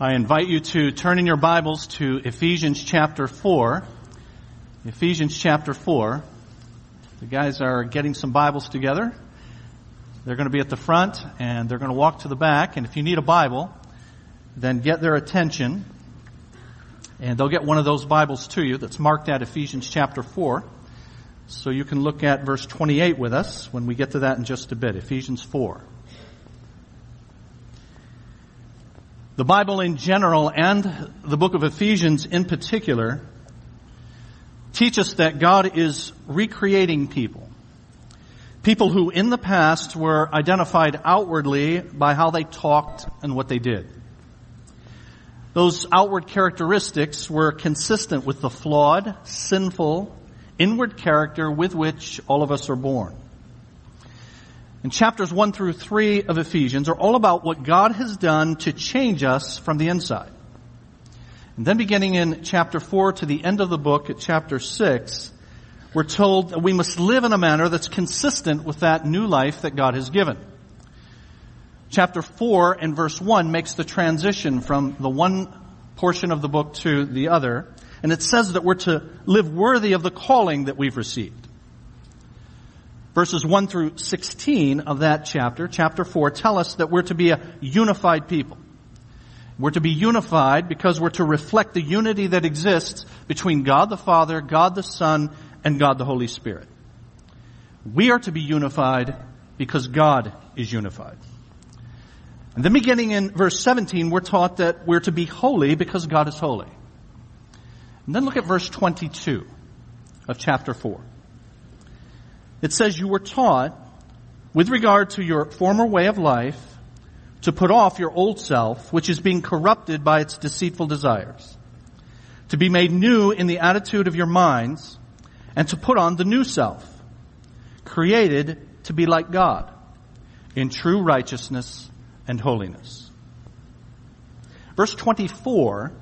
I invite you to turn in your Bibles to Ephesians chapter 4. Ephesians chapter 4. The guys are getting some Bibles together. They're going to be at the front, and they're going to walk to the back. And if you need a Bible, then get their attention, and they'll get one of those Bibles to you that's marked at Ephesians chapter 4. So you can look at verse 28 with us when we get to that in just a bit. Ephesians 4. The Bible in general and the book of Ephesians in particular teach us that God is recreating people. People who in the past were identified outwardly by how they talked and what they did. Those outward characteristics were consistent with the flawed, sinful, inward character with which all of us are born. And chapters 1 through 3 of Ephesians are all about what God has done to change us from the inside. And then beginning in chapter 4 to the end of the book at chapter 6, we're told that we must live in a manner that's consistent with that new life that God has given. Chapter 4 and verse 1 makes the transition from the one portion of the book to the other, and it says that we're to live worthy of the calling that we've received. Verses 1 through 16 of that chapter, chapter 4, tell us that we're to be a unified people. We're to be unified because we're to reflect the unity that exists between God the Father, God the Son, and God the Holy Spirit. We are to be unified because God is unified. And then beginning in verse 17, we're taught that we're to be holy because God is holy. And then look at verse 22 of chapter 4. It says you were taught, with regard to your former way of life, to put off your old self, which is being corrupted by its deceitful desires, to be made new in the attitude of your minds, and to put on the new self, created to be like God, in true righteousness and holiness. Verse 24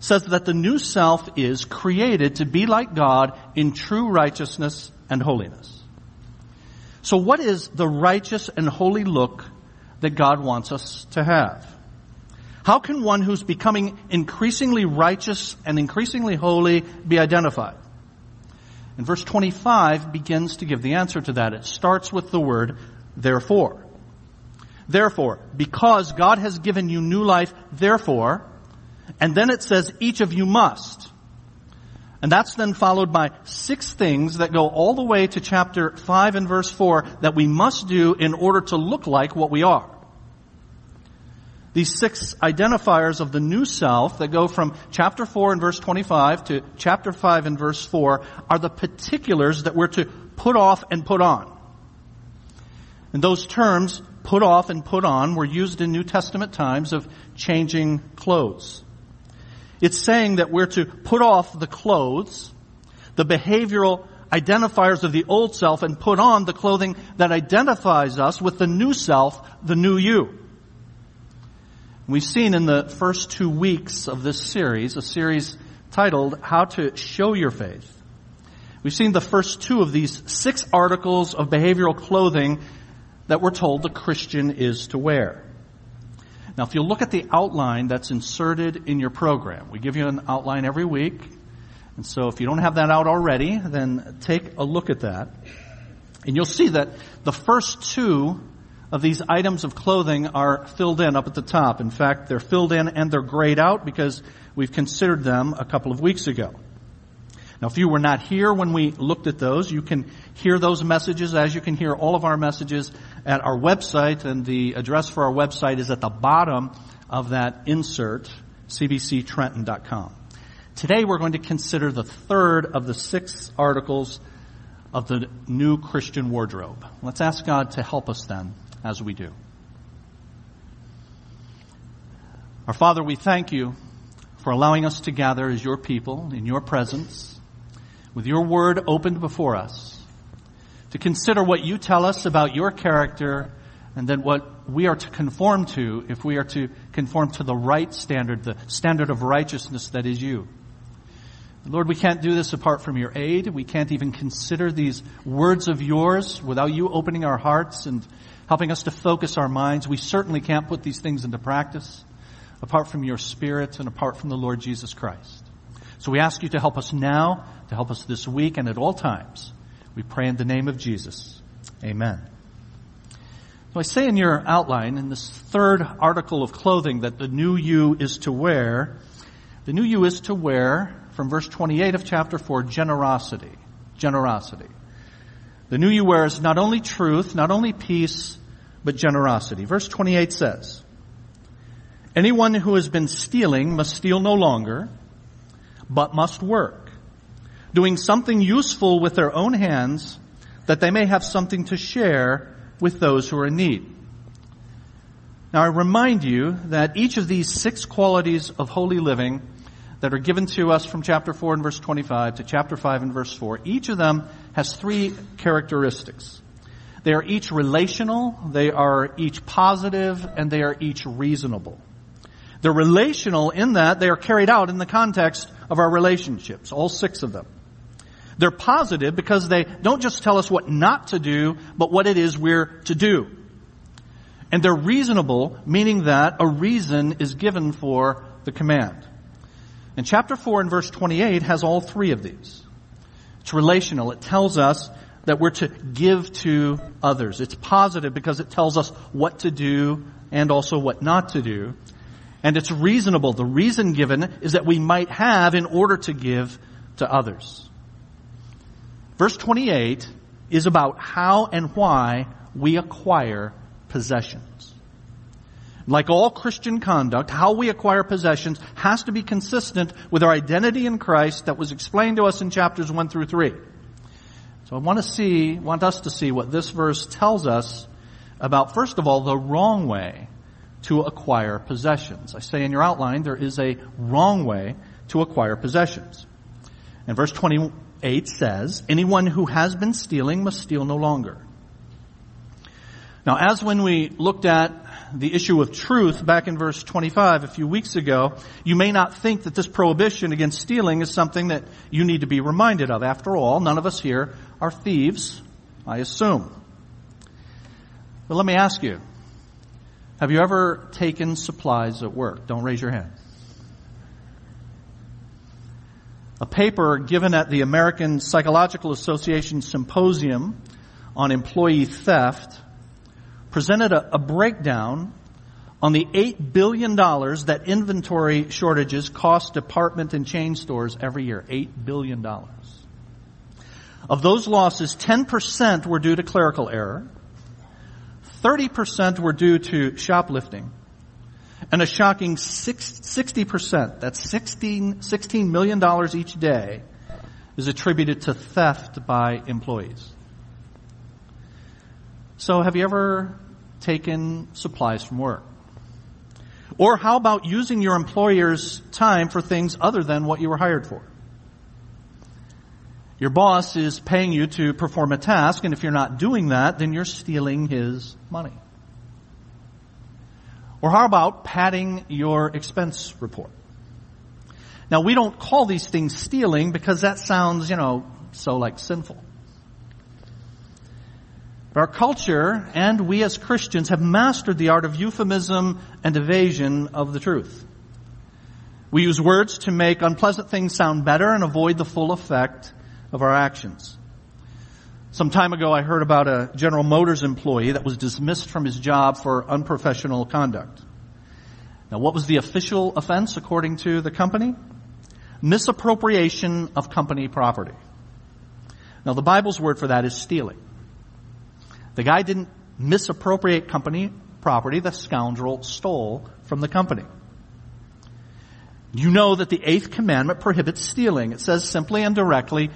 says that the new self is created to be like God in true righteousness and holiness. So what is the righteous and holy look that God wants us to have? How can one who's becoming increasingly righteous and increasingly holy be identified? And verse 25 begins to give the answer to that. It starts with the word, therefore. Therefore, because God has given you new life, therefore, and then it says each of you must. And that's then followed by six things that go all the way to chapter 5 and verse 4 that we must do in order to look like what we are. These six identifiers of the new self that go from chapter 4 and verse 25 to chapter 5 and verse 4 are the particulars that we're to put off and put on. And those terms, put off and put on, were used in New Testament times of changing clothes. It's saying that we're to put off the clothes, the behavioral identifiers of the old self, and put on the clothing that identifies us with the new self, the new you. We've seen in the first 2 weeks of this series, a series titled, How to Show Your Faith. We've seen the first two of these six articles of behavioral clothing that we're told the Christian is to wear. Now, if you look at the outline that's inserted in your program, we give you an outline every week. And so if you don't have that out already, then take a look at that. And you'll see that the first two of these items of clothing are filled in up at the top. In fact, they're filled in and they're grayed out because we've considered them a couple of weeks ago. Now, if you were not here when we looked at those, you can hear those messages as you can hear all of our messages at our website, and the address for our website is at the bottom of that insert, cbctrenton.com. Today we're going to consider the third of the six articles of the new Christian wardrobe. Let's ask God to help us then as we do. Our Father, we thank you for allowing us to gather as your people in your presence with your word opened before us, to consider what you tell us about your character and then what we are to conform to if we are to conform to the right standard, the standard of righteousness that is you. Lord, we can't do this apart from your aid. We can't even consider these words of yours without you opening our hearts and helping us to focus our minds. We certainly can't put these things into practice apart from your Spirit, and apart from the Lord Jesus Christ. So we ask you to help us now, to help us this week, and at all times. We pray in the name of Jesus. Amen. So I say in your outline, in this third article of clothing that the new you is to wear, the new you is to wear, from verse 28 of chapter 4, generosity. Generosity. The new you wears not only truth, not only peace, but generosity. Verse 28 says, "Anyone who has been stealing must steal no longer, but must work, doing something useful with their own hands, that they may have something to share with those who are in need." Now I remind you that each of these six qualities of holy living that are given to us from chapter 4 and verse 25 to chapter 5 and verse 4, each of them has three characteristics. They are each relational, they are each positive, and they are each reasonable. They're relational in that they are carried out in the context of our relationships, all six of them. They're positive because they don't just tell us what not to do, but what it is we're to do. And they're reasonable, meaning that a reason is given for the command. And chapter 4 and verse 28 has all three of these. It's relational. It tells us that we're to give to others. It's positive because it tells us what to do and also what not to do. And it's reasonable. The reason given is that we might have in order to give to others. Verse 28 is about how and why we acquire possessions. Like all Christian conduct, how we acquire possessions has to be consistent with our identity in Christ that was explained to us in chapters 1 through 3. So I want us to see what this verse tells us about, first of all, the wrong way to acquire possessions. I say in your outline, there is a wrong way to acquire possessions. And verse 28 says, "Anyone who has been stealing must steal no longer." Now, as when we looked at the issue of truth back in verse 25 a few weeks ago, you may not think that this prohibition against stealing is something that you need to be reminded of. After all, none of us here are thieves, I assume. But let me ask you, have you ever taken supplies at work? Don't raise your hand. A paper given at the American Psychological Association Symposium on Employee Theft presented a breakdown on the $8 billion that inventory shortages cost department and chain stores every year. $8 billion. Of those losses, 10% were due to clerical error, 30% were due to shoplifting, and a shocking 60%, that's $16 million each day, is attributed to theft by employees. So have you ever taken supplies from work? Or how about using your employer's time for things other than what you were hired for? Your boss is paying you to perform a task, and if you're not doing that, then you're stealing his money. Or how about padding your expense report? Now, we don't call these things stealing because that sounds, so like sinful. But our culture and we as Christians have mastered the art of euphemism and evasion of the truth. We use words to make unpleasant things sound better and avoid the full effect of our actions. Some time ago, I heard about a General Motors employee that was dismissed from his job for unprofessional conduct. Now, what was the official offense according to the company? Misappropriation of company property. Now, the Bible's word for that is stealing. The guy didn't misappropriate company property. The scoundrel stole from the company. You know that the 8th commandment prohibits stealing. It says simply and directly,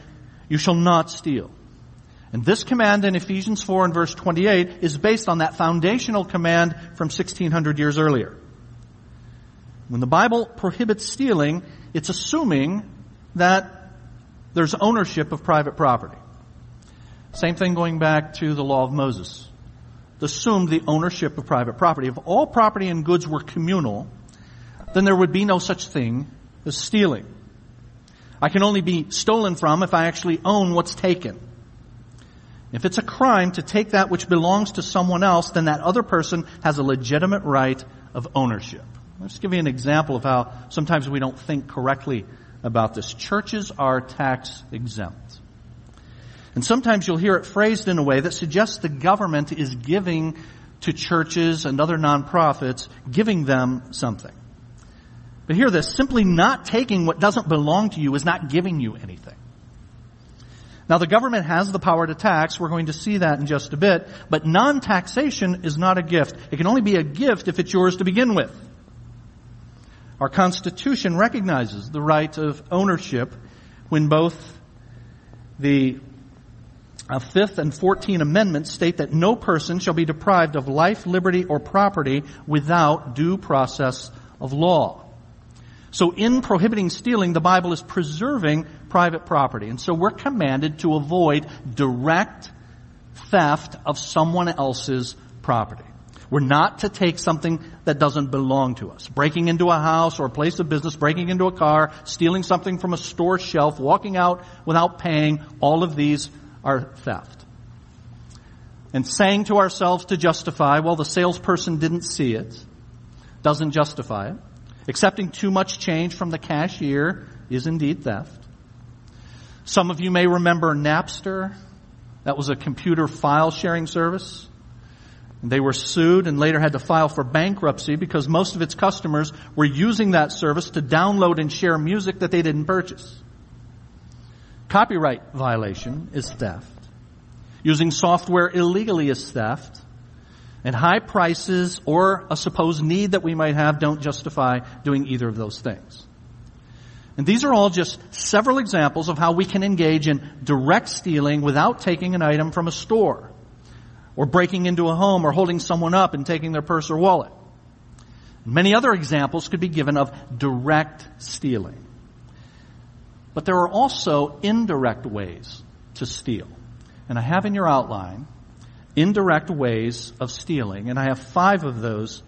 "You shall not steal." And this command in Ephesians 4 and verse 28 is based on that foundational command from 1,600 years earlier. When the Bible prohibits stealing, it's assuming that there's ownership of private property. Same thing going back to the law of Moses. It assumed the ownership of private property. If all property and goods were communal, then there would be no such thing as stealing. I can only be stolen from if I actually own what's taken. If it's a crime to take that which belongs to someone else, then that other person has a legitimate right of ownership. I'll just give you an example of how sometimes we don't think correctly about this. Churches are tax exempt. And sometimes you'll hear it phrased in a way that suggests the government is giving to churches and other nonprofits, giving them something. But hear this, simply not taking what doesn't belong to you is not giving you anything. Now, the government has the power to tax. We're going to see that in just a bit. But non-taxation is not a gift. It can only be a gift if it's yours to begin with. Our Constitution recognizes the right of ownership when both the Fifth and 14th Amendments state that no person shall be deprived of life, liberty, or property without due process of law. So in prohibiting stealing, the Bible is preserving private property. And so we're commanded to avoid direct theft of someone else's property. We're not to take something that doesn't belong to us. Breaking into a house or a place of business, breaking into a car, stealing something from a store shelf, walking out without paying, all of these are theft. And saying to ourselves to justify, well, the salesperson didn't see it, doesn't justify it. Accepting too much change from the cashier is indeed theft. Some of you may remember Napster. That was a computer file sharing service. They were sued and later had to file for bankruptcy because most of its customers were using that service to download and share music that they didn't purchase. Copyright violation is theft. Using software illegally is theft. And high prices or a supposed need that we might have don't justify doing either of those things. And these are all just several examples of how we can engage in direct stealing without taking an item from a store, or breaking into a home, or holding someone up and taking their purse or wallet. Many other examples could be given of direct stealing. But there are also indirect ways to steal. And I have in your outline indirect ways of stealing, and I have 5 of those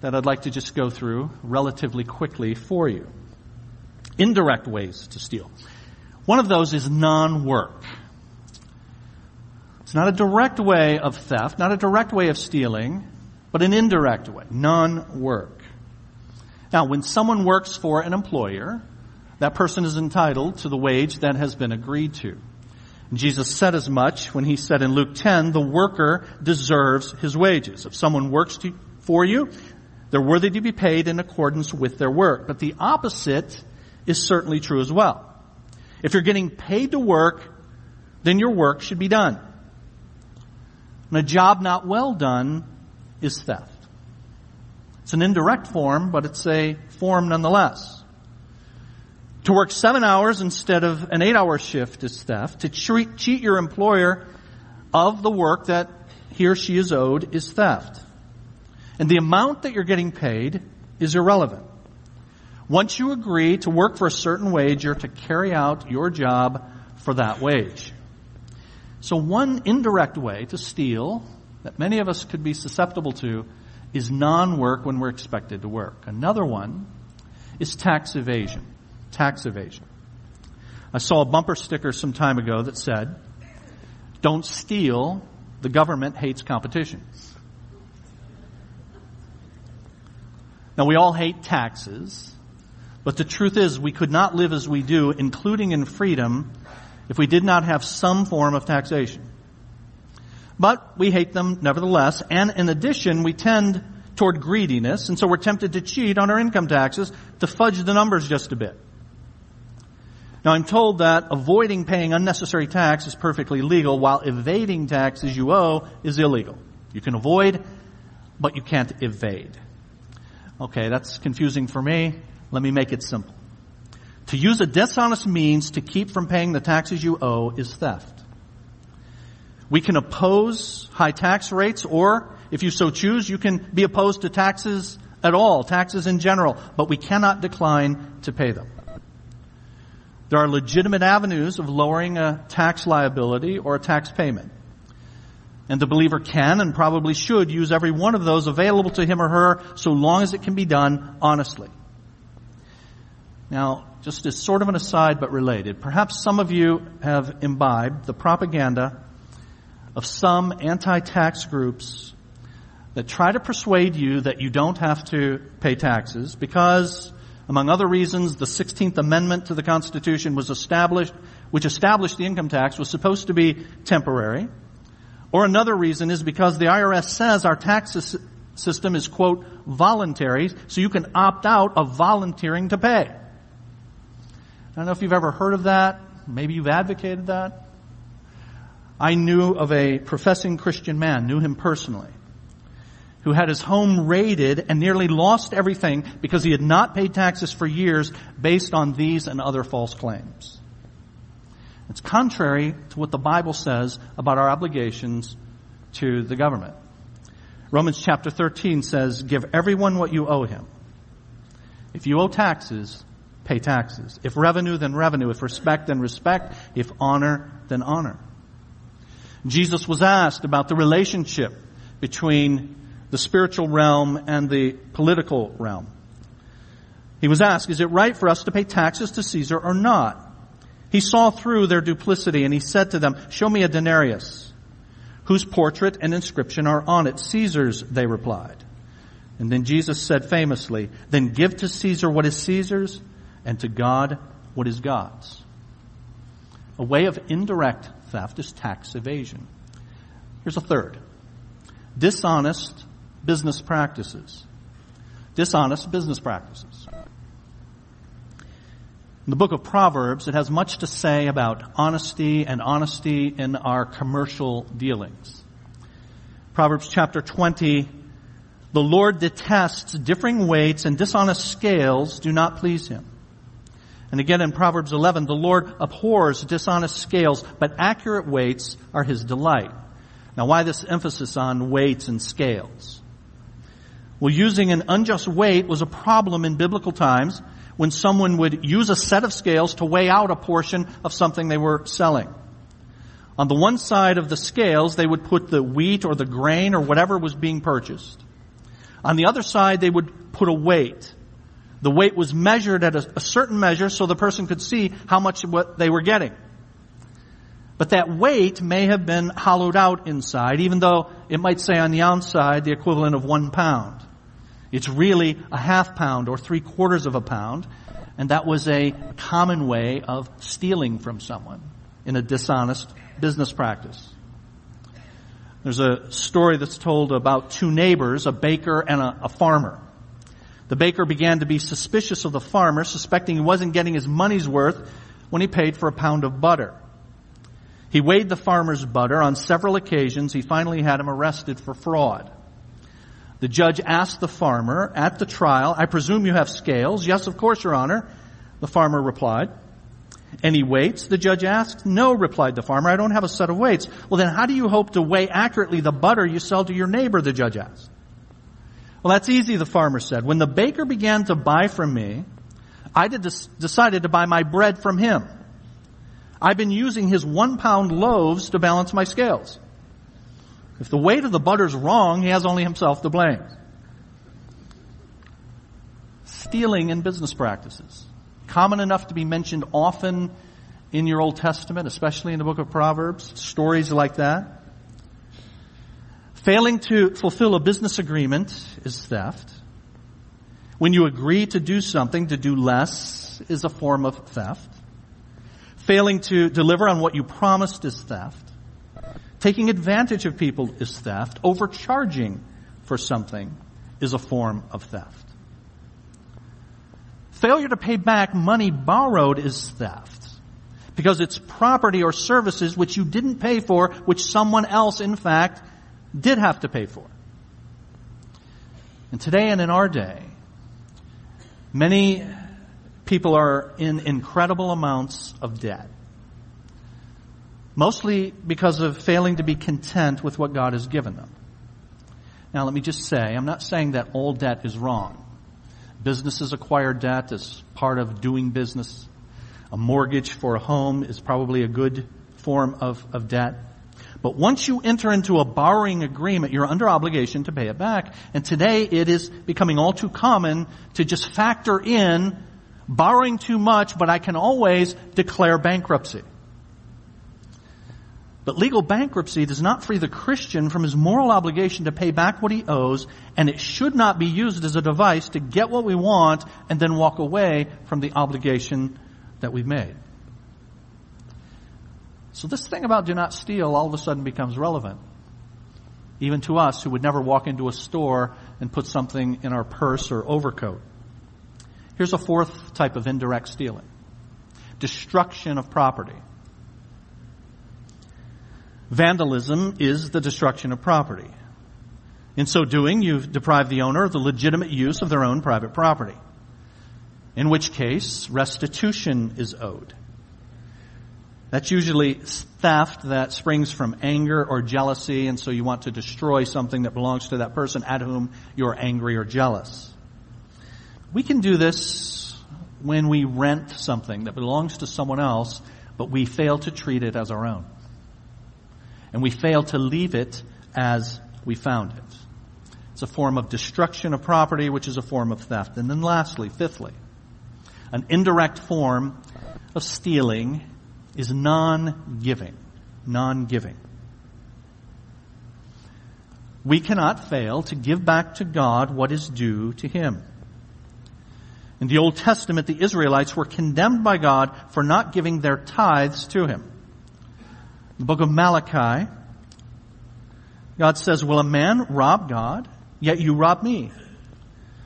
that I'd like to just go through relatively quickly for you. Indirect ways to steal. One of those is non-work. It's not a direct way of theft, not a direct way of stealing, but an indirect way, non-work. Now, when someone works for an employer, that person is entitled to the wage that has been agreed to. And Jesus said as much when he said in Luke 10, the worker deserves his wages. If someone works for you, they're worthy to be paid in accordance with their work. But the opposite is certainly true as well. If you're getting paid to work, then your work should be done. And a job not well done is theft. It's an indirect form, but it's a form nonetheless. To work 7 hours instead of an 8-hour shift is theft. To cheat your employer of the work that he or she is owed is theft. And the amount that you're getting paid is irrelevant. Once you agree to work for a certain wage, you're to carry out your job for that wage. So one indirect way to steal that many of us could be susceptible to is non-work when we're expected to work. Another one is tax evasion. Tax evasion. I saw a bumper sticker some time ago that said, "Don't steal, the government hates competition." Now, we all hate taxes, but the truth is we could not live as we do, including in freedom, if we did not have some form of taxation. But we hate them nevertheless, and in addition, we tend toward greediness, and so we're tempted to cheat on our income taxes, to fudge the numbers just a bit. Now, I'm told that avoiding paying unnecessary tax is perfectly legal, while evading taxes you owe is illegal. You can avoid, but you can't evade. Okay, that's confusing for me. Let me make it simple. To use a dishonest means to keep from paying the taxes you owe is theft. We can oppose high tax rates, or, if you so choose, you can be opposed to taxes at all, taxes in general, but we cannot decline to pay them. There are legitimate avenues of lowering a tax liability or a tax payment. And the believer can and probably should use every one of those available to him or her so long as it can be done honestly. Now, just as sort of an aside but related, perhaps some of you have imbibed the propaganda of some anti-tax groups that try to persuade you that you don't have to pay taxes because, among other reasons, the 16th Amendment to the Constitution was established, which established the income tax was supposed to be temporary. Or another reason is because the IRS says our tax system is, quote, voluntary, so you can opt out of volunteering to pay. I don't know if you've ever heard of that. Maybe you've advocated that. I knew of a professing Christian man, knew him personally, who had his home raided and nearly lost everything because he had not paid taxes for years based on these and other false claims. It's contrary to what the Bible says about our obligations to the government. Romans chapter 13 says, give everyone what you owe him. If you owe taxes, pay taxes. If revenue, then revenue. If respect, then respect. If honor, then honor. Jesus was asked about the relationship between the spiritual realm and the political realm. He was asked, is it right for us to pay taxes to Caesar or not? He saw through their duplicity, and he said to them, show me a denarius, whose portrait and inscription are on it. Caesar's, they replied. And then Jesus said famously, then give to Caesar what is Caesar's, and to God what is God's. A way of indirect theft is tax evasion. Here's a third. Dishonest business practices. Dishonest business practices. In the book of Proverbs, it has much to say about honesty and honesty in our commercial dealings. Proverbs chapter 20, the Lord detests differing weights, and dishonest scales do not please him. And again in Proverbs 11, the Lord abhors dishonest scales, but accurate weights are his delight. Now, why this emphasis on weights and scales? Well, using an unjust weight was a problem in biblical times when someone would use a set of scales to weigh out a portion of something they were selling. On the one side of the scales, they would put the wheat or the grain or whatever was being purchased. On the other side, they would put a weight. The weight was measured at a certain measure so the person could see how much what they were getting. But that weight may have been hollowed out inside, even though it might say on the outside the equivalent of 1 pound. It's really a half pound or 3/4 of a pound, and that was a common way of stealing from someone in a dishonest business practice. There's a story that's told about two neighbors, a baker and a farmer. The baker began to be suspicious of the farmer, suspecting he wasn't getting his money's worth when he paid for a pound of butter. He weighed the farmer's butter. On several occasions, he finally had him arrested for fraud. The judge asked the farmer at the trial, I presume you have scales? Yes, of course, Your Honor, the farmer replied. Any weights? The judge asked. No, replied the farmer, I don't have a set of weights. Well, then how do you hope to weigh accurately the butter you sell to your neighbor? The judge asked. Well, that's easy, the farmer said. When the baker began to buy from me, I decided to buy my bread from him. I've been using his 1 pound loaves to balance my scales. If the weight of the butter's wrong, he has only himself to blame. Stealing in business practices. Common enough to be mentioned often in your Old Testament, especially in the book of Proverbs, stories like that. Failing to fulfill a business agreement is theft. When you agree to do something, to do less is a form of theft. Failing to deliver on what you promised is theft. Taking advantage of people is theft. Overcharging for something is a form of theft. Failure to pay back money borrowed is theft, because it's property or services which you didn't pay for, which someone else, in fact, did have to pay for. And today and in our day, many people are in incredible amounts of debt, mostly because of failing to be content with what God has given them. Now, let me just say, I'm not saying that all debt is wrong. Businesses acquire debt as part of doing business. A mortgage for a home is probably a good form of debt. But once you enter into a borrowing agreement, you're under obligation to pay it back. And today it is becoming all too common to just factor in borrowing too much, but I can always declare bankruptcy. But legal bankruptcy does not free the Christian from his moral obligation to pay back what he owes, and it should not be used as a device to get what we want and then walk away from the obligation that we've made. So this thing about do not steal all of a sudden becomes relevant, even to us who would never walk into a store and put something in our purse or overcoat. Here's a fourth type of indirect stealing: destruction of property. Vandalism is the destruction of property. In so doing, you've deprived the owner of the legitimate use of their own private property, in which case restitution is owed. That's usually theft that springs from anger or jealousy, and so you want to destroy something that belongs to that person at whom you're angry or jealous. We can do this when we rent something that belongs to someone else, but we fail to treat it as our own. And we fail to leave it as we found it. It's a form of destruction of property, which is a form of theft. And then lastly, fifthly, an indirect form of stealing is non-giving. Non-giving. We cannot fail to give back to God what is due to Him. In the Old Testament, the Israelites were condemned by God for not giving their tithes to Him. The book of Malachi, God says, "Will a man rob God? Yet you rob me.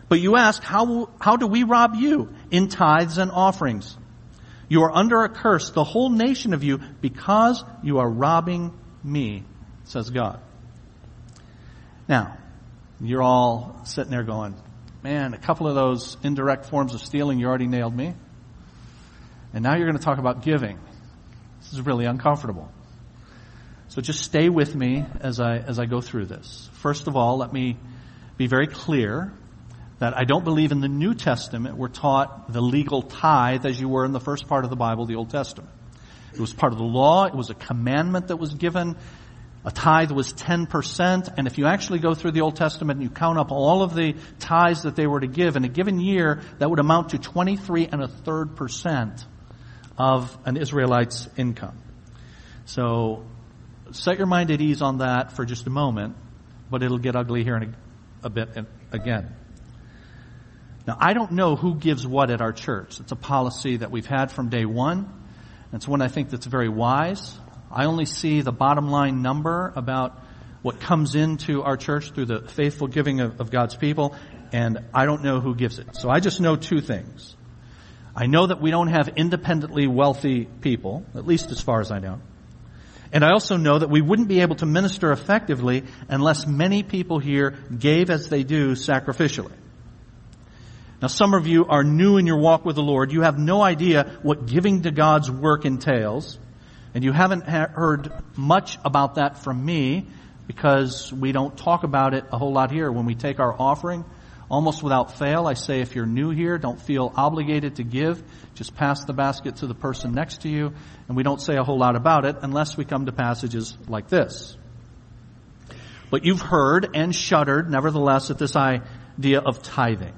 But you ask, how do we rob you? In tithes and offerings. You are under a curse, the whole nation of you, because you are robbing me," says God. Now, you're all sitting there going, "Man, a couple of those indirect forms of stealing, you already nailed me. And now you're going to talk about giving. This is really uncomfortable." So just stay with me as I go through this. First of all, let me be very clear that I don't believe in the New Testament we're taught the legal tithe as you were in the first part of the Bible, the Old Testament. It was part of the law. It was a commandment that was given. A tithe was 10%. And if you actually go through the Old Testament and you count up all of the tithes that they were to give in a given year, that would amount to 23 1/3% of an Israelite's income. So set your mind at ease on that for just a moment, but it'll get ugly here in a bit again. Now, I don't know who gives what at our church. It's a policy that we've had from day one. It's one I think that's very wise. I only see the bottom line number about what comes into our church through the faithful giving of God's people, and I don't know who gives it. So I just know two things. I know that we don't have independently wealthy people, at least as far as I know. And I also know that we wouldn't be able to minister effectively unless many people here gave as they do sacrificially. Now, some of you are new in your walk with the Lord. You have no idea what giving to God's work entails. And you haven't heard much about that from me because we don't talk about it a whole lot here. When we take our offering, almost without fail, I say if you're new here, don't feel obligated to give. Just pass the basket to the person next to you. And we don't say a whole lot about it unless we come to passages like this. But you've heard and shuddered, nevertheless, at this idea of tithing.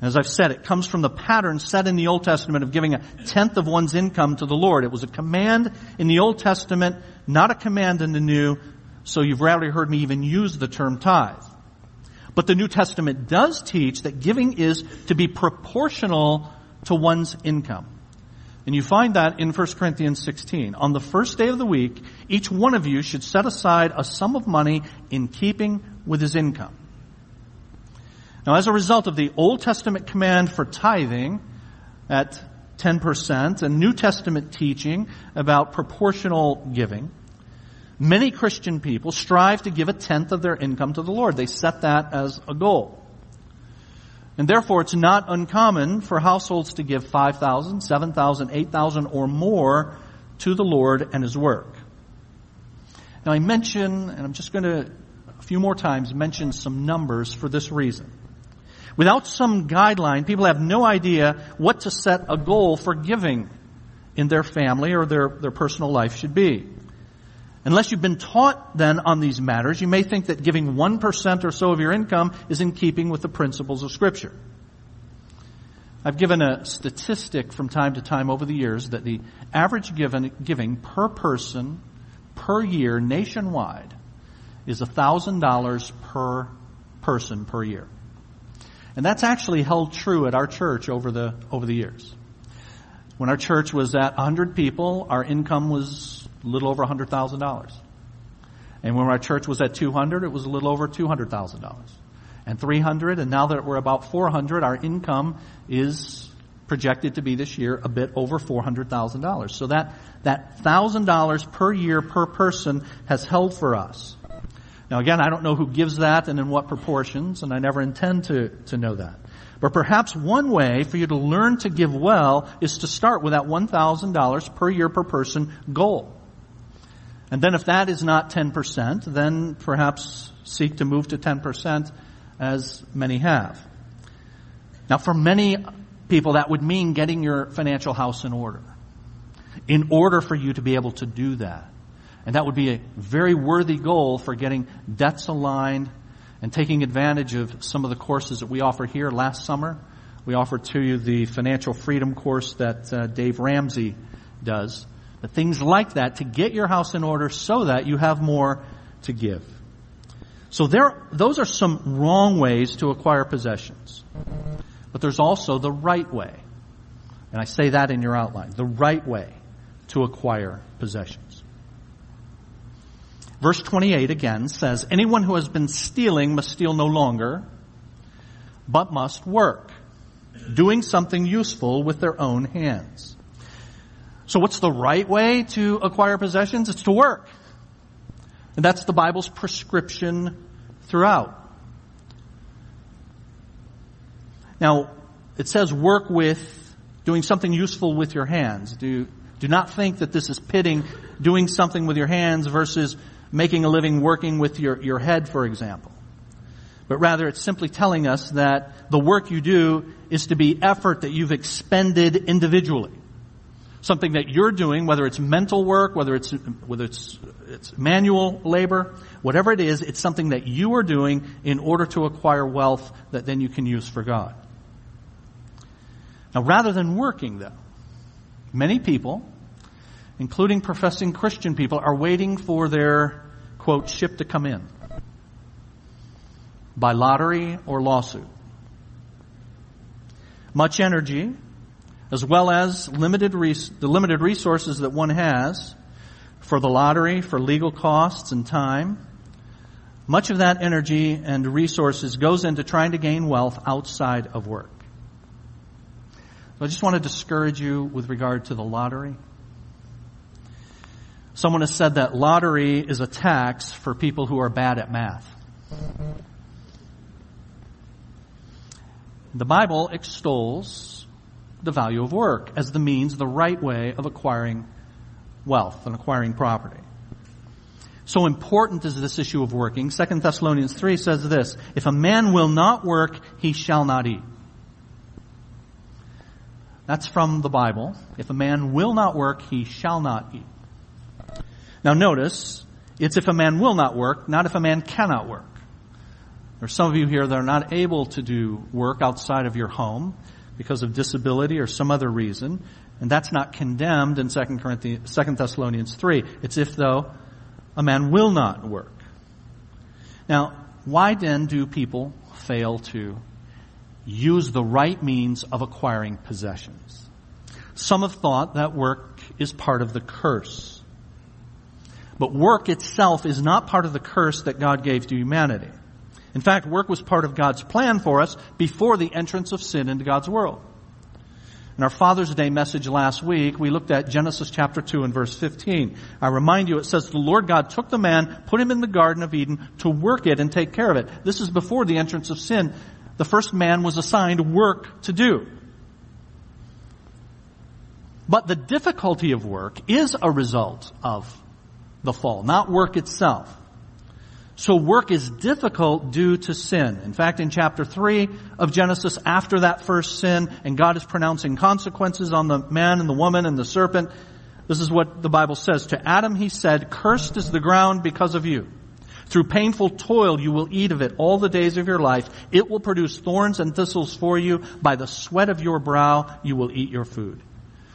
As I've said, it comes from the pattern set in the Old Testament of giving 1/10 of one's income to the Lord. It was a command in the Old Testament, not a command in the New, so you've rarely heard me even use the term tithe. But the New Testament does teach that giving is to be proportional to one's income. And you find that in 1 Corinthians 16. "On the first day of the week, each one of you should set aside a sum of money in keeping with his income." Now, as a result of the Old Testament command for tithing at 10% and New Testament teaching about proportional giving, many Christian people strive to give 1/10 of their income to the Lord. They set that as a goal. And therefore, it's not uncommon for households to give $5,000, $7,000, $8,000 or more to the Lord and His work. Now, I mention, and I'm just going to a few more times mention some numbers for this reason. Without some guideline, people have no idea what to set a goal for giving in their family or their personal life should be. Unless you've been taught then on these matters, you may think that giving 1% or so of your income is in keeping with the principles of Scripture. I've given a statistic from time to time over the years that the average giving per person per year nationwide is $1,000 per person per year. And that's actually held true at our church over the years. When our church was at 100 people, our income was a little over $100,000. And when our church was at 200, it was a little over $200,000. And 300, and now that we're about 400, our income is projected to be this year a bit over $400,000. So that $1,000 per year per person has held for us. Now again, I don't know who gives that and in what proportions, and I never intend to know that. But perhaps one way for you to learn to give well is to start with that $1,000 per year per person goal. And then if that is not 10%, then perhaps seek to move to 10% as many have. Now for many people, that would mean getting your financial house in order for you to be able to do that. And that would be a very worthy goal for getting debts aligned and taking advantage of some of the courses that we offer here. Last summer, we offered to you the financial freedom course that Dave Ramsey does. But things like that to get your house in order so that you have more to give. So those are some wrong ways to acquire possessions. But there's also the right way. And I say that in your outline. The right way to acquire possessions. Verse 28 again says, anyone who has been stealing must steal no longer, but must work, doing something useful with their own hands. So what's the right way to acquire possessions? It's to work. And that's the Bible's prescription throughout. Now, it says work with doing something useful with your hands. Do not think that this is pitting doing something with your hands versus making a living working with your head, for example. But rather, it's simply telling us that the work you do is to be effort that you've expended individually. Something that you're doing, whether it's mental work, whether it's manual labor, whatever it is, it's something that you are doing in order to acquire wealth that then you can use for God. Now, rather than working, though, many people, including professing Christian people, are waiting for their, quote, ship to come in by lottery or lawsuit. Much energy, as well as the limited resources that one has for the lottery, for legal costs and time, much of that energy and resources goes into trying to gain wealth outside of work. So I just want to discourage you with regard to the lottery. Someone has said that lottery is a tax for people who are bad at math. The Bible extols the value of work as the means, the right way of acquiring wealth and acquiring property. So important is this issue of working. 2 Thessalonians 3 says this, if a man will not work, he shall not eat. That's from the Bible. If a man will not work, he shall not eat. Now notice, it's if a man will not work, not if a man cannot work. There are some of you here that are not able to do work outside of your home because of disability or some other reason, and that's not condemned in 2 Thessalonians 3. It's if, though, a man will not work. Now, why then do people fail to use the right means of acquiring possessions? Some have thought that work is part of the curse. But work itself is not part of the curse that God gave to humanity. In fact, work was part of God's plan for us before the entrance of sin into God's world. In our Father's Day message last week, we looked at Genesis chapter 2 and verse 15. I remind you, it says, the Lord God took the man, put him in the Garden of Eden to work it and take care of it. This is before the entrance of sin. The first man was assigned work to do. But the difficulty of work is a result of the fall, not work itself. So work is difficult due to sin. In fact, in chapter 3 of Genesis, after that first sin, and God is pronouncing consequences on the man and the woman and the serpent, this is what the Bible says. To Adam he said, cursed is the ground because of you. Through painful toil you will eat of it all the days of your life. It will produce thorns and thistles for you. By the sweat of your brow you will eat your food.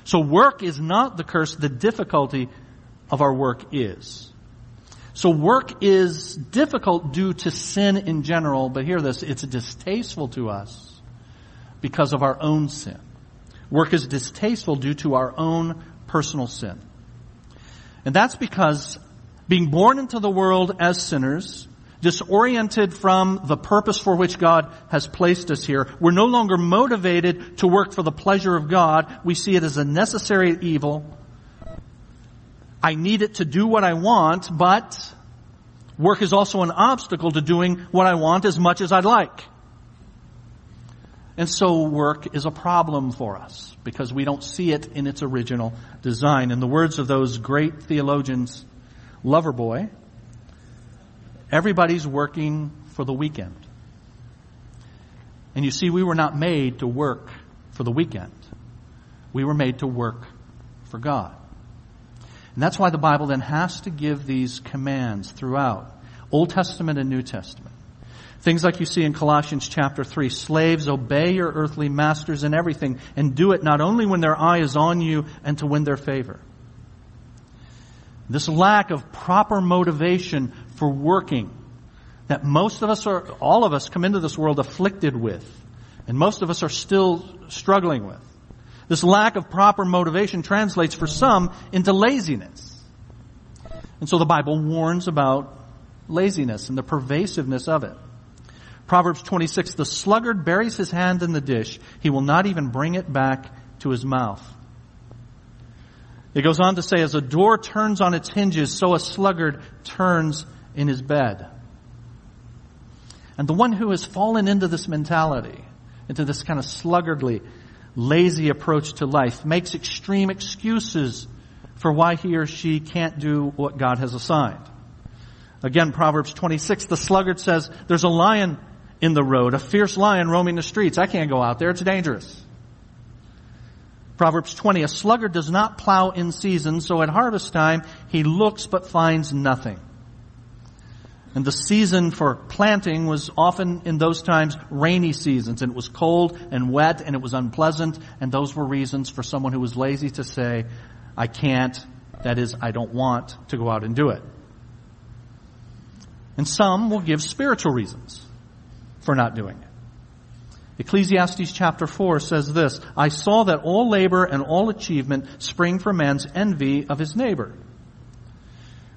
So work is not the curse, the difficulty of our work is. So work is difficult due to sin in general, but hear this, it's distasteful to us because of our own sin. Work is distasteful due to our own personal sin. And that's because being born into the world as sinners, disoriented from the purpose for which God has placed us here, we're no longer motivated to work for the pleasure of God. We see it as a necessary evil. I need it to do what I want, but work is also an obstacle to doing what I want as much as I'd like. And so work is a problem for us because we don't see it in its original design. In the words of those great theologians, Loverboy, everybody's working for the weekend. And you see, we were not made to work for the weekend. We were made to work for God. And that's why the Bible then has to give these commands throughout, Old Testament and New Testament. Things like you see in Colossians chapter 3, slaves, obey your earthly masters in everything, and do it not only when their eye is on you and to win their favor. This lack of proper motivation for working that most of us, or all of us, come into this world afflicted with, and most of us are still struggling with. This lack of proper motivation translates for some into laziness. And so the Bible warns about laziness and the pervasiveness of it. Proverbs 26, the sluggard buries his hand in the dish. He will not even bring it back to his mouth. It goes on to say, as a door turns on its hinges, so a sluggard turns in his bed. And the one who has fallen into this mentality, into this kind of sluggardly, lazy approach to life, makes extreme excuses for why he or she can't do what God has assigned. Again, Proverbs 26, the sluggard says, there's a lion in the road, a fierce lion roaming the streets. I can't go out there. It's dangerous. Proverbs 20, a sluggard does not plow in season, so at harvest time he looks but finds nothing. And the season for planting was often in those times rainy seasons, and it was cold and wet and it was unpleasant, and those were reasons for someone who was lazy to say, I can't, that is, I don't want to go out and do it. And some will give spiritual reasons for not doing it. Ecclesiastes chapter 4 says this, I saw that all labor and all achievement spring from man's envy of his neighbor.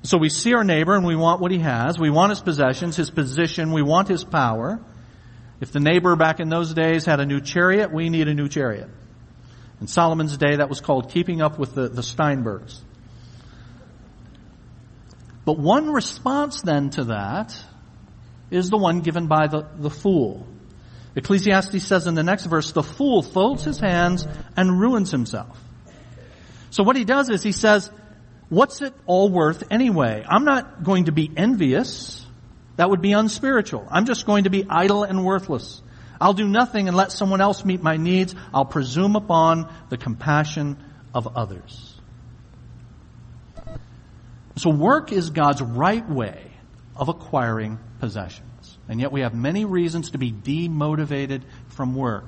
So we see our neighbor and we want what he has. We want his possessions, his position. We want his power. If the neighbor back in those days had a new chariot, we need a new chariot. In Solomon's day, that was called keeping up with the Steinbergs. But one response then to that is the one given by the fool. Ecclesiastes says in the next verse, the fool folds his hands and ruins himself. So what he does is he says, what's it all worth anyway? I'm not going to be envious. That would be unspiritual. I'm just going to be idle and worthless. I'll do nothing and let someone else meet my needs. I'll presume upon the compassion of others. So work is God's right way of acquiring possessions. And yet we have many reasons to be demotivated from work.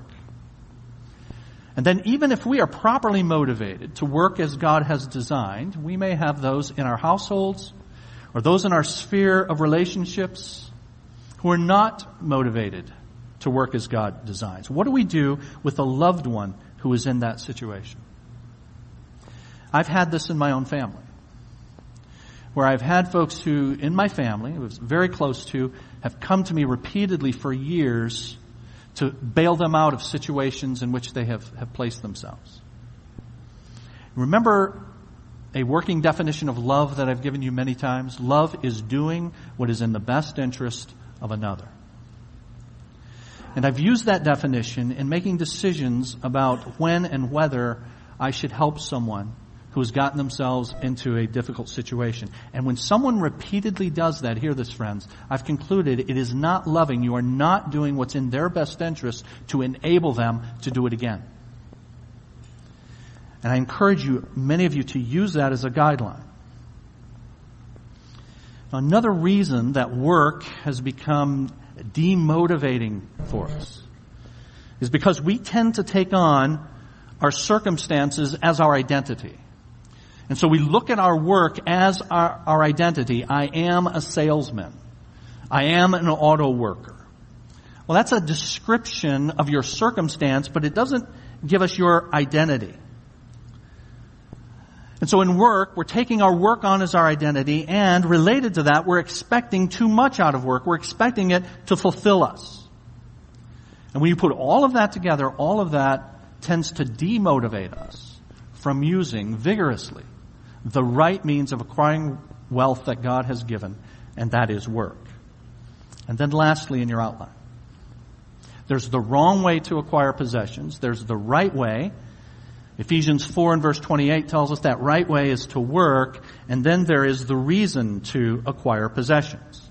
And then even if we are properly motivated to work as God has designed, we may have those in our households or those in our sphere of relationships who are not motivated to work as God designs. What do we do with a loved one who is in that situation? I've had this in my own family, where I've had folks who, in my family, who I was very close to, have come to me repeatedly for years to bail them out of situations in which they have placed themselves. Remember a working definition of love that I've given you many times? Love is doing what is in the best interest of another. And I've used that definition in making decisions about when and whether I should help someone who has gotten themselves into a difficult situation. And when someone repeatedly does that, hear this, friends, I've concluded it is not loving. You are not doing what's in their best interest to enable them to do it again. And I encourage you, many of you, to use that as a guideline. Now, another reason that work has become demotivating for us is because we tend to take on our circumstances as our identity. And so we look at our work as our identity. I am a salesman. I am an auto worker. Well, that's a description of your circumstance, but it doesn't give us your identity. And so in work, we're taking our work on as our identity, and related to that, we're expecting too much out of work. We're expecting it to fulfill us. And when you put all of that together, all of that tends to demotivate us from using vigorously the right means of acquiring wealth that God has given, and that is work. And then lastly, in your outline, there's the wrong way to acquire possessions. There's the right way. Ephesians 4 and verse 28 tells us that right way is to work. And then there is the reason to acquire possessions.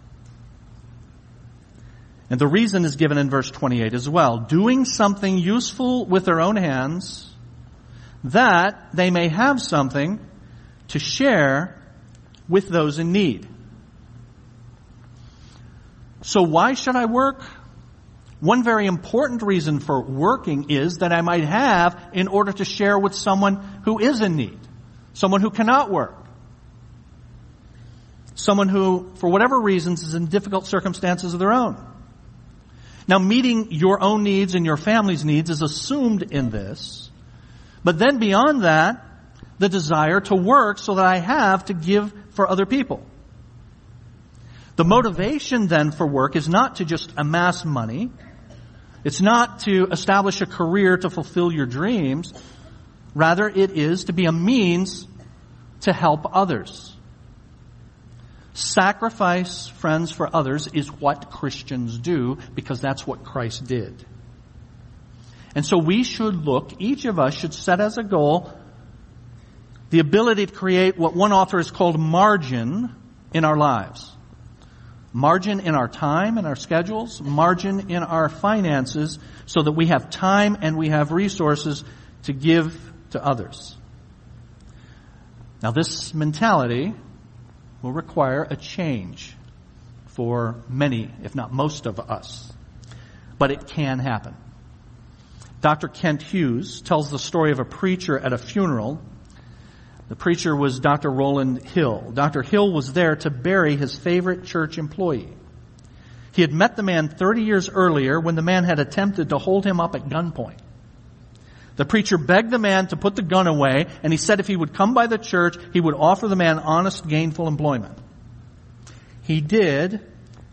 And the reason is given in verse 28 as well. Doing something useful with their own hands, that they may have something to share with those in need. So why should I work? One very important reason for working is that I might have in order to share with someone who is in need, someone who cannot work, someone who, for whatever reasons, is in difficult circumstances of their own. Now, meeting your own needs and your family's needs is assumed in this, but then beyond that, the desire to work so that I have to give for other people. The motivation then for work is not to just amass money. It's not to establish a career to fulfill your dreams. Rather, it is to be a means to help others. Sacrifice, friends, for others is what Christians do because that's what Christ did. And so we should look, each of us should set as a goal the ability to create what one author has called margin in our lives. Margin in our time and our schedules, margin in our finances, so that we have time and we have resources to give to others. Now, this mentality will require a change for many, if not most of us. But it can happen. Dr. Kent Hughes tells the story of a preacher at a funeral. The preacher was Dr. Roland Hill. Dr. Hill was there to bury his favorite church employee. He had met the man 30 years earlier when the man had attempted to hold him up at gunpoint. The preacher begged the man to put the gun away, and he said if he would come by the church, he would offer the man honest, gainful employment. He did,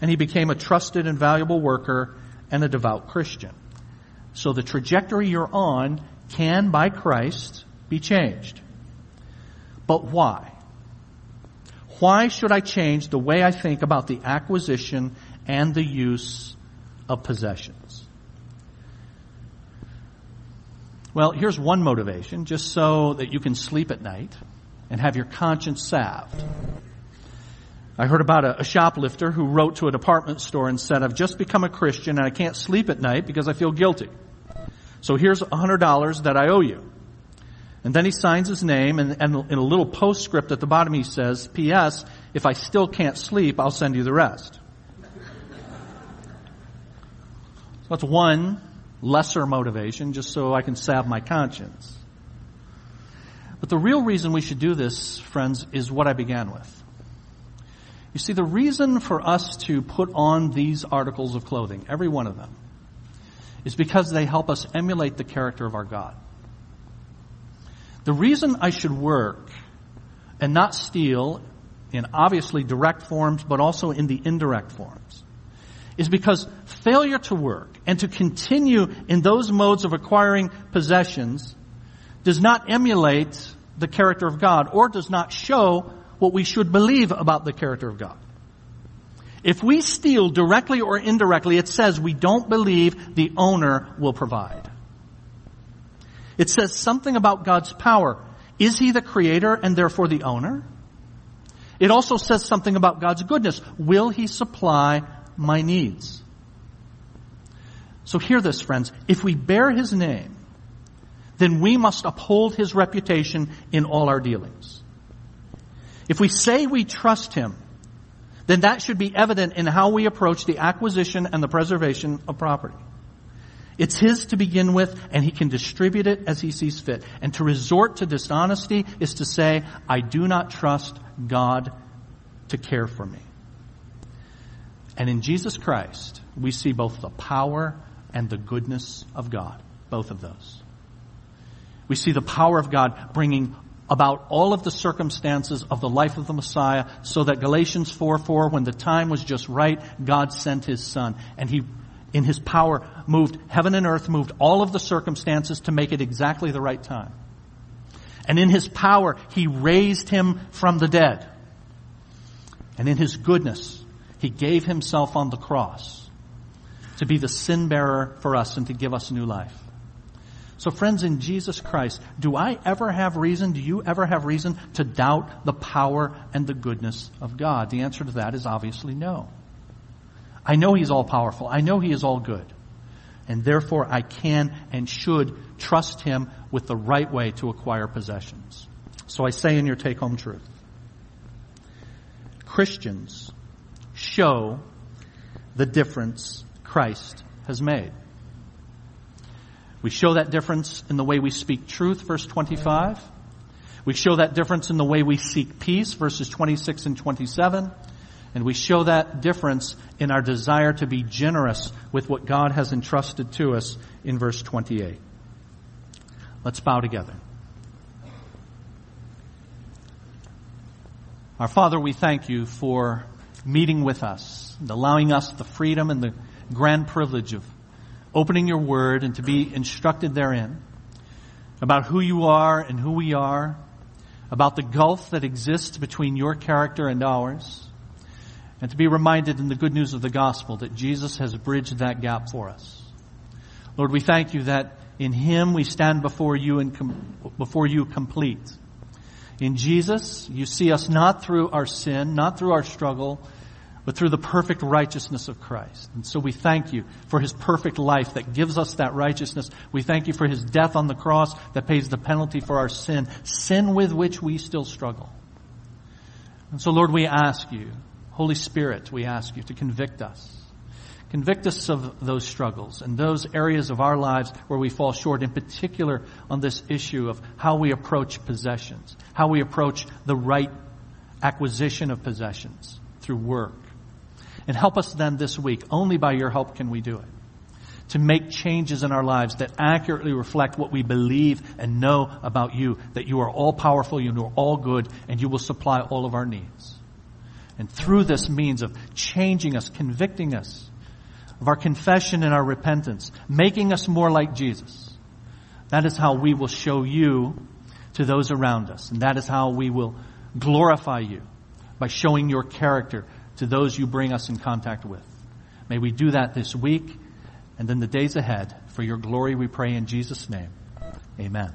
and he became a trusted and valuable worker and a devout Christian. So the trajectory you're on can, by Christ, be changed. But why? Why should I change the way I think about the acquisition and the use of possessions? Well, here's one motivation, just so that you can sleep at night and have your conscience salved. I heard about a shoplifter who wrote to a department store and said, I've just become a Christian and I can't sleep at night because I feel guilty. So here's $100 that I owe you. And then he signs his name, and in a little postscript at the bottom he says, P.S., if I still can't sleep, I'll send you the rest. So that's one lesser motivation, just so I can salve my conscience. But the real reason we should do this, friends, is what I began with. You see, the reason for us to put on these articles of clothing, every one of them, is because they help us emulate the character of our God. The reason I should work and not steal in obviously direct forms, but also in the indirect forms, is because failure to work and to continue in those modes of acquiring possessions does not emulate the character of God, or does not show what we should believe about the character of God. If we steal directly or indirectly, it says we don't believe the owner will provide. It says something about God's power. Is he the creator and therefore the owner? It also says something about God's goodness. Will he supply my needs? So hear this, friends. If we bear his name, then we must uphold his reputation in all our dealings. If we say we trust him, then that should be evident in how we approach the acquisition and the preservation of property. It's his to begin with, and he can distribute it as he sees fit. And to resort to dishonesty is to say, I do not trust God to care for me. And in Jesus Christ, we see both the power and the goodness of God, both of those. We see the power of God bringing about all of the circumstances of the life of the Messiah, so that Galatians 4:4, when the time was just right, God sent his Son. And he, in his power, moved heaven and earth, moved all of the circumstances to make it exactly the right time. And in his power, he raised him from the dead. And in his goodness, he gave himself on the cross to be the sin bearer for us and to give us new life. So friends, in Jesus Christ, do you ever have reason to doubt the power and the goodness of God? The answer to that is obviously no. I know he's all powerful. I know he is all good. And therefore I can and should trust him with the right way to acquire possessions. So I say in your take-home truth, Christians show the difference Christ has made. We show that difference in the way we speak truth, verse 25. We show that difference in the way we seek peace, verses 26 and 27. And we show that difference in our desire to be generous with what God has entrusted to us in verse 28. Let's bow together. Our Father, we thank you for meeting with us and allowing us the freedom and the grand privilege of opening your word and to be instructed therein about who you are and who we are, about the gulf that exists between your character and ours, and to be reminded in the good news of the gospel that Jesus has bridged that gap for us. Lord, we thank you that in him we stand before you and before you complete. In Jesus, you see us not through our sin, not through our struggle, but through the perfect righteousness of Christ. And so we thank you for his perfect life that gives us that righteousness. We thank you for his death on the cross that pays the penalty for our sin, sin with which we still struggle. And so, Lord, we ask you, Holy Spirit, we ask you to convict us. Convict us of those struggles and those areas of our lives where we fall short, in particular on this issue of how we approach possessions, how we approach the right acquisition of possessions through work. And help us then this week, only by your help can we do it, to make changes in our lives that accurately reflect what we believe and know about you, that you are all-powerful, you are all-good, and you will supply all of our needs. And through this means of changing us, convicting us of our confession and our repentance, making us more like Jesus, that is how we will show you to those around us, and that is how we will glorify you, by showing your character to those you bring us in contact with. May we do that this week and in the days ahead. For your glory we pray in Jesus' name. Amen.